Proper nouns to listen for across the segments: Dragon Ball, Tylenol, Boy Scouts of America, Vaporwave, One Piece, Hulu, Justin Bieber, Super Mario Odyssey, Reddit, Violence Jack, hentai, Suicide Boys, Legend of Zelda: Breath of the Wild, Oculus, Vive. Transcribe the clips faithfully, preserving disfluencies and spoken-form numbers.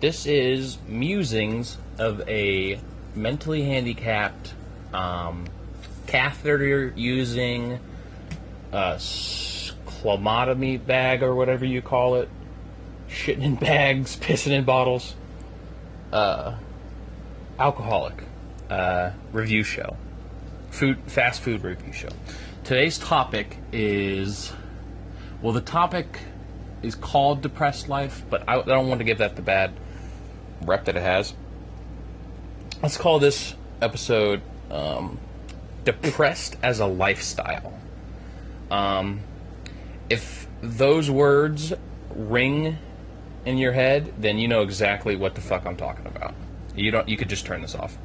This is musings of a mentally handicapped um, catheter using uh, clomotomy bag or whatever you call it, shitting in bags, pissing in bottles, uh, alcoholic uh, review show, food, fast food review show. Today's topic is, well, the topic is called Depressed Life, but I, I don't want to give that the bad rep that it has. Let's call this episode um, Depressed as a Lifestyle. Um, if those words ring in your head, then you know exactly what the fuck I'm talking about. You don't. You could just turn this off.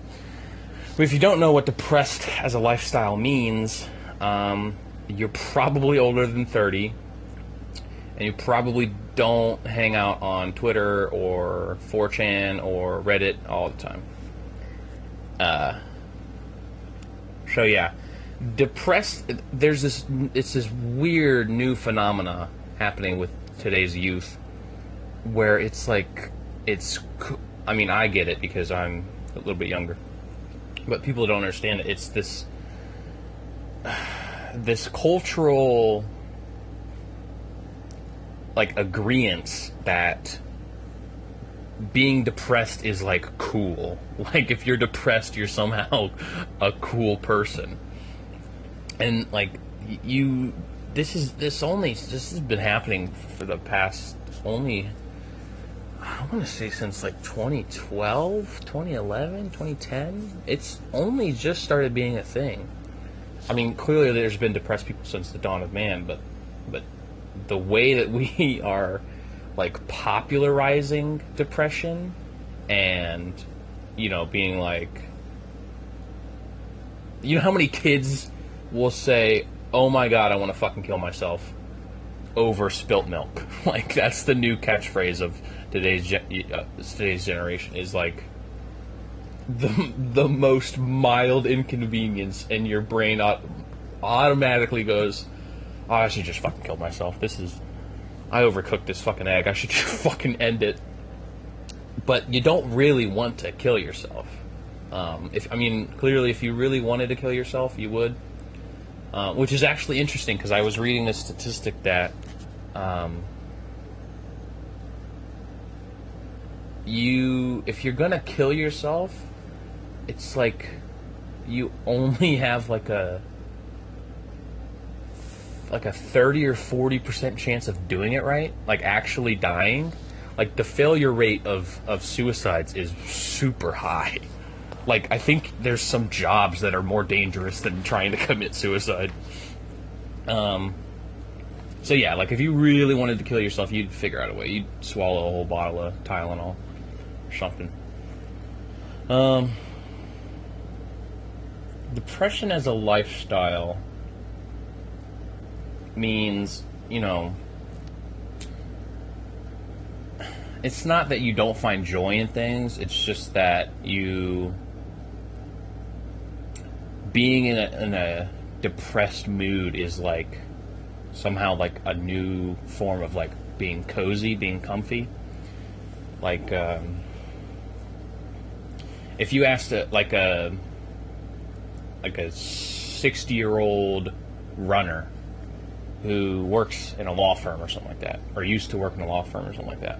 But if you don't know what depressed as a lifestyle means, um, you're probably older than thirty, and you probably don't hang out on Twitter or four chan or Reddit all the time. Uh, so yeah, depressed, there's this, it's this weird new phenomena happening with today's youth where it's like, it's, I mean, I get it because I'm a little bit younger, but people don't understand it. It's this, this cultural, like, agreeance that being depressed is, like, cool. Like, if you're depressed, you're somehow a cool person. And, like, you, this is, this only, this has been happening for the past only, I want to say since, like, twenty twelve, twenty eleven, twenty ten. It's only just started being a thing. I mean, clearly there's been depressed people since the dawn of man, but, but, the way that we are, like, popularizing depression and, you know, being like, you know how many kids will say, oh my god, I want to fucking kill myself over spilt milk? Like, that's the new catchphrase of today's gen- uh, today's generation, is like the, the most mild inconvenience and your brain aut- automatically goes, oh, I should just fucking kill myself. This is... I overcooked this fucking egg. I should just fucking end it. But you don't really want to kill yourself. Um, if I mean, clearly, if you really wanted to kill yourself, you would. Uh, which is actually interesting, because I was reading a statistic that... Um, you... If you're gonna kill yourself, it's like... You only have, like, a... like a thirty or forty percent chance of doing it right, like actually dying. Like the failure rate of, of suicides is super high. Like I think there's some jobs that are more dangerous than trying to commit suicide. Um, so yeah, like if you really wanted to kill yourself, you'd figure out a way. You'd swallow a whole bottle of Tylenol or something. Um, depression as a lifestyle means, you know, it's not that you don't find joy in things, it's just that you, being in a, in a depressed mood is like, somehow like a new form of like being cozy, being comfy. Like, um, if you asked a, like a, like a sixty year old runner who works in a law firm or something like that, or used to work in a law firm or something like that,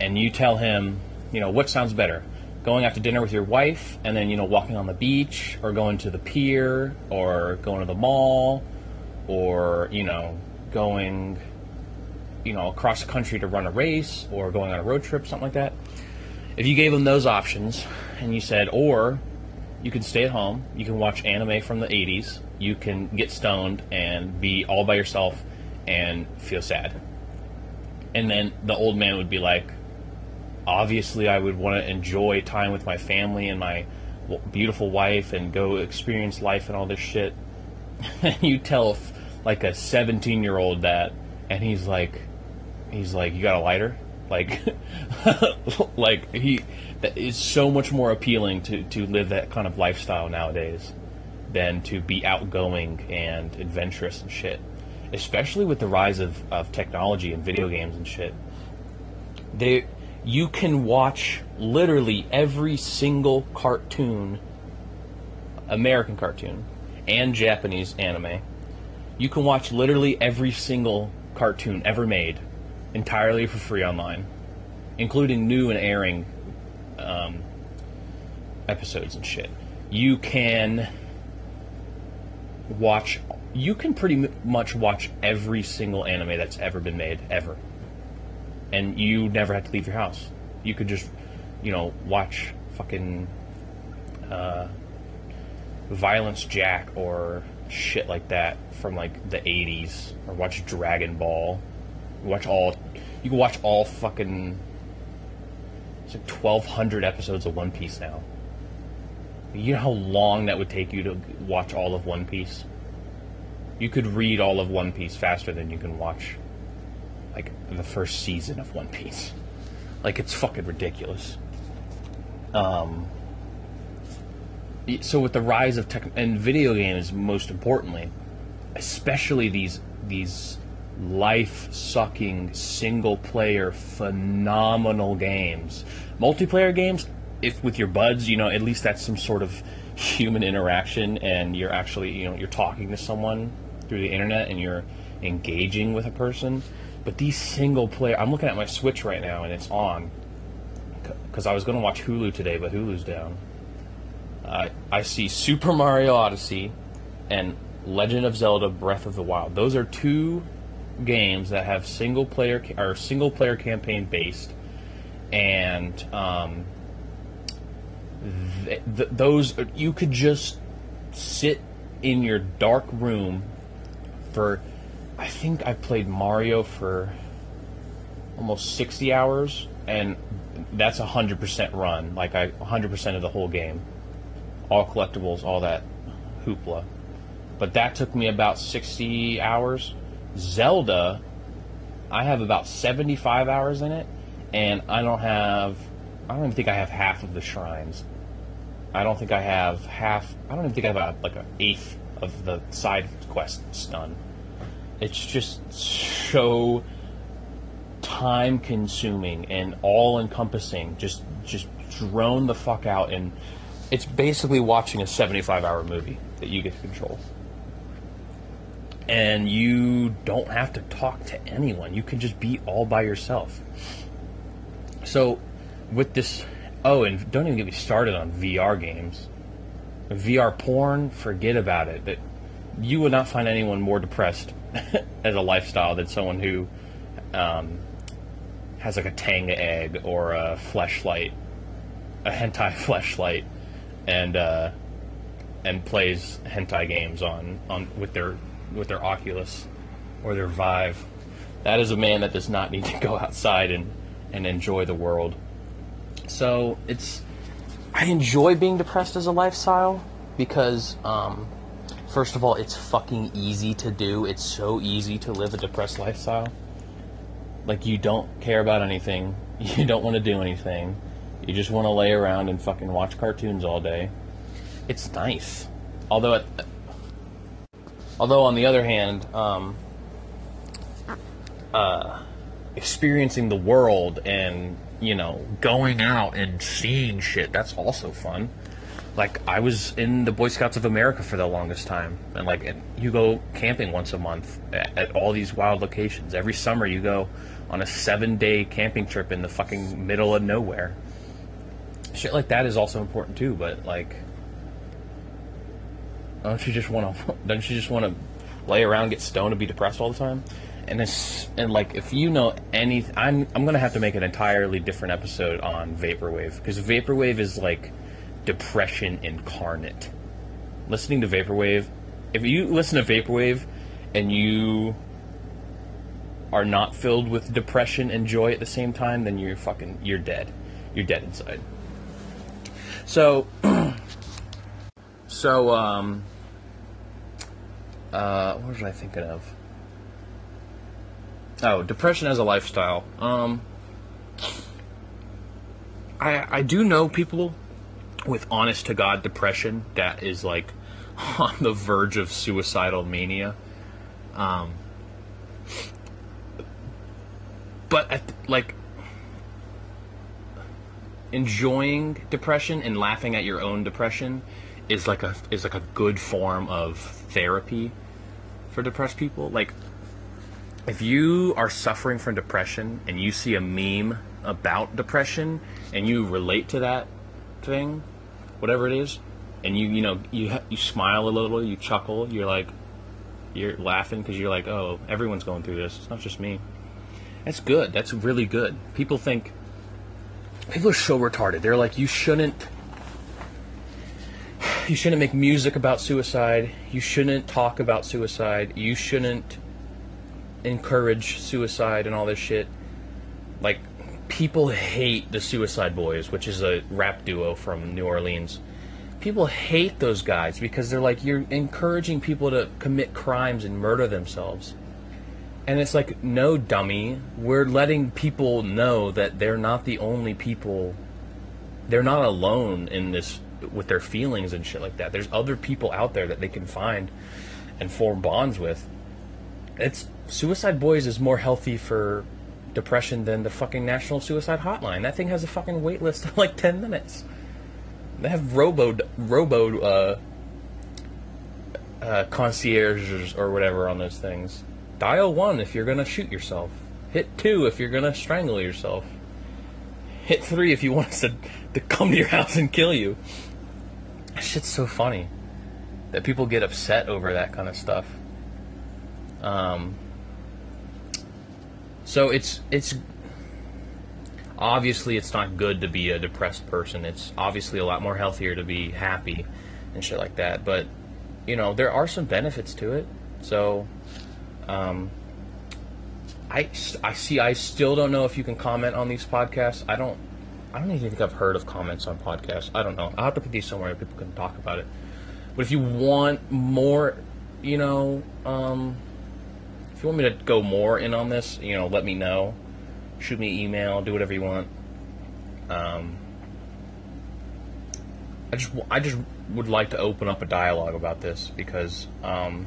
and you tell him, you know, what sounds better, going out to dinner with your wife and then, you know, walking on the beach, or going to the pier, or going to the mall, or, you know, going, you know, across the country to run a race, or going on a road trip, something like that. If you gave him those options and you said, or you can stay at home, you can watch anime from the eighties, you can get stoned and be all by yourself and feel sad. And then the old man would be like, obviously I would want to enjoy time with my family and my beautiful wife and go experience life and all this shit. And you tell like a seventeen year old that, and he's like, he's like, you got a lighter? Like, like he, it's so much more appealing to, to live that kind of lifestyle nowadays than to be outgoing and adventurous and shit. Especially with the rise of, of technology and video games and shit. They, you can watch literally every single cartoon, American cartoon, and Japanese anime. You can watch literally every single cartoon ever made entirely for free online, including new and airing um, episodes and shit. You can watch... You can pretty much watch every single anime that's ever been made, ever. And you never have to leave your house. You could just, you know, watch fucking uh, Violence Jack or shit like that from, like, the eighties. Or watch Dragon Ball. Watch all... You can watch all fucking... It's like twelve hundred episodes of One Piece now. You know how long that would take you to watch all of One Piece? You could read all of One Piece faster than you can watch, like, the first season of One Piece. Like, it's fucking ridiculous. Um, so with the rise of tech and video games, most importantly, especially these these life-sucking single-player phenomenal games, multiplayer games. If with your buds, you know, at least that's some sort of human interaction, and you're actually, you know, you're talking to someone through the internet and you're engaging with a person. But these single player, I'm looking at my Switch right now and it's on because I was going to watch Hulu today, but Hulu's down. Uh, I see Super Mario Odyssey and Legend of Zelda: Breath of the Wild. Those are two games that have single player or single player campaign based, and um, Th th those, you could just sit in your dark room for, I think I played Mario for almost sixty hours, and that's a hundred percent run, like I a hundred percent of the whole game, all collectibles, all that hoopla. But that took me about sixty hours. Zelda, I have about seventy-five hours in it, and I don't have. I don't even think I have half of the shrines. I don't think I have half... I don't even think I have a, like an eighth of the side quests done. It's just so time-consuming and all-encompassing. Just just drone the fuck out, and it's basically watching a seventy-five hour movie that you get to control. And you don't have to talk to anyone. You can just be all by yourself. So... With this, oh, and don't even get me started on V R games. V R porn, forget about it. That you would not find anyone more depressed as a lifestyle than someone who um, has like a Tanga egg or a fleshlight, a hentai fleshlight, and uh, and plays hentai games on on with their with their Oculus or their Vive. That is a man that does not need to go outside and and enjoy the world. So it's, I enjoy being depressed as a lifestyle because, um, first of all, it's fucking easy to do. It's so easy to live a depressed lifestyle. Like, you don't care about anything. You don't want to do anything. You just want to lay around and fucking watch cartoons all day. It's nice. Although, it, although on the other hand, um, uh, experiencing the world and... you know, going out and seeing shit, that's also fun. Like, I was in the Boy Scouts of America for the longest time, and like, and you go camping once a month at, at all these wild locations. Every summer you go on a seven day camping trip in the fucking middle of nowhere. Shit like that is also important too, but like, don't you just want to, don't you just want to lay around, get stoned, and be depressed all the time? And it's, and like, if you know any, I'm I'm gonna have to make an entirely different episode on Vaporwave, because Vaporwave is like depression incarnate. Listening to Vaporwave, if you listen to Vaporwave and you are not filled with depression and joy at the same time, then you're fucking, you're dead. You're dead inside. So, so um, uh, what was I thinking of? Oh, depression as a lifestyle. Um, I I do know people with honest to God depression that is like on the verge of suicidal mania. Um, but at, like, enjoying depression and laughing at your own depression is like a is like a good form of therapy for depressed people. Like, if you are suffering from depression and you see a meme about depression and you relate to that thing, whatever it is, and you you know you you smile a little, you chuckle, you're like you're laughing because you're like, oh, everyone's going through this. It's not just me. That's good. That's really good. People think people are so retarded. They're like, you shouldn't you shouldn't make music about suicide. You shouldn't talk about suicide. You shouldn't encourage suicide and all this shit. Like, people hate the Suicide Boys, which is a rap duo from New Orleans. People hate those guys because they're like, you're encouraging people to commit crimes and murder themselves. And it's like, no, dummy. We're letting people know that they're not the only people. They're not alone in this with their feelings and shit like that. There's other people out there that they can find and form bonds with. It's Suicide Boys is more healthy for depression than the fucking National Suicide Hotline. That thing has a fucking wait list of like ten minutes. They have robo robo uh, uh, concierges or whatever on those things. Dial one if you're gonna shoot yourself. Hit two if you're gonna strangle yourself. Hit three if you want us to, to come to your house and kill you. That shit's so funny that people get upset over that kind of stuff. Um, so it's it's obviously it's not good to be a depressed person. It's obviously a lot more healthier to be happy and shit like that. But you know, there are some benefits to it. So um, I, I see. I still don't know if you can comment on these podcasts. I don't. I don't even think I've heard of comments on podcasts. I don't know. I'll have to put these somewhere where people can talk about it. But if you want more, you know, um, if you want me to go more in on this, you know, let me know. Shoot me an email. Do whatever you want. Um, I just, I just would like to open up a dialogue about this because um,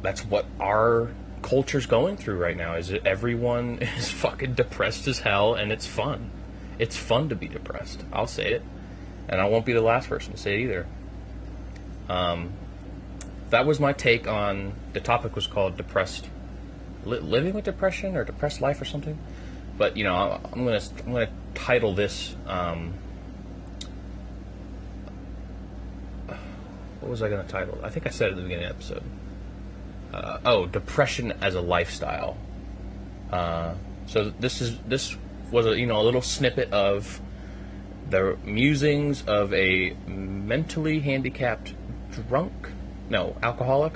that's what our culture's going through right now. Is that everyone is fucking depressed as hell, and it's fun. It's fun to be depressed. I'll say it, and I won't be the last person to say it either. Um, that was my take on the topic. Was called depressed. Living with depression or depressed life or something, but you know, I'm gonna I'm gonna title this. Um, what was I gonna title? I think I said it at the beginning of the episode. Uh, oh, depression as a lifestyle. Uh, so this is this was a, you know, a little snippet of the musings of a mentally handicapped drunk, no, alcoholic,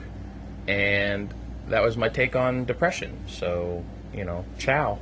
and. That was my take on depression. So, you know, ciao.